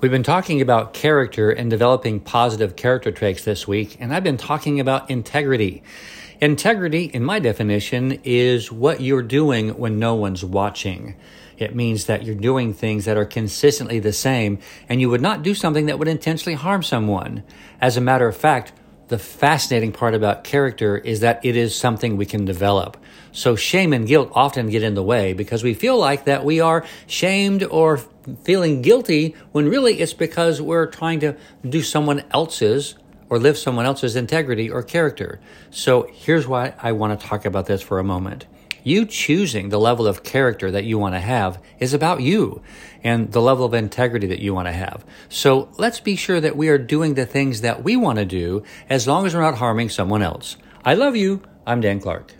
We've been talking about character and developing positive character traits this week, and I've been talking about integrity. Integrity, in my definition, is what you're doing when no one's watching. It means that you're doing things that are consistently the same, and you would not do something that would intentionally harm someone. As a matter of fact, the fascinating part about character is that it is something we can develop. So shame and guilt often get in the way because we feel like that we are shamed or feeling guilty when really it's because we're trying to do someone else's or live someone else's integrity or character. So here's why I want to talk about this for a moment. You choosing the level of character that you want to have is about you and the level of integrity that you want to have. So let's be sure that we are doing the things that we want to do as long as we're not harming someone else. I love you. I'm Dan Clark.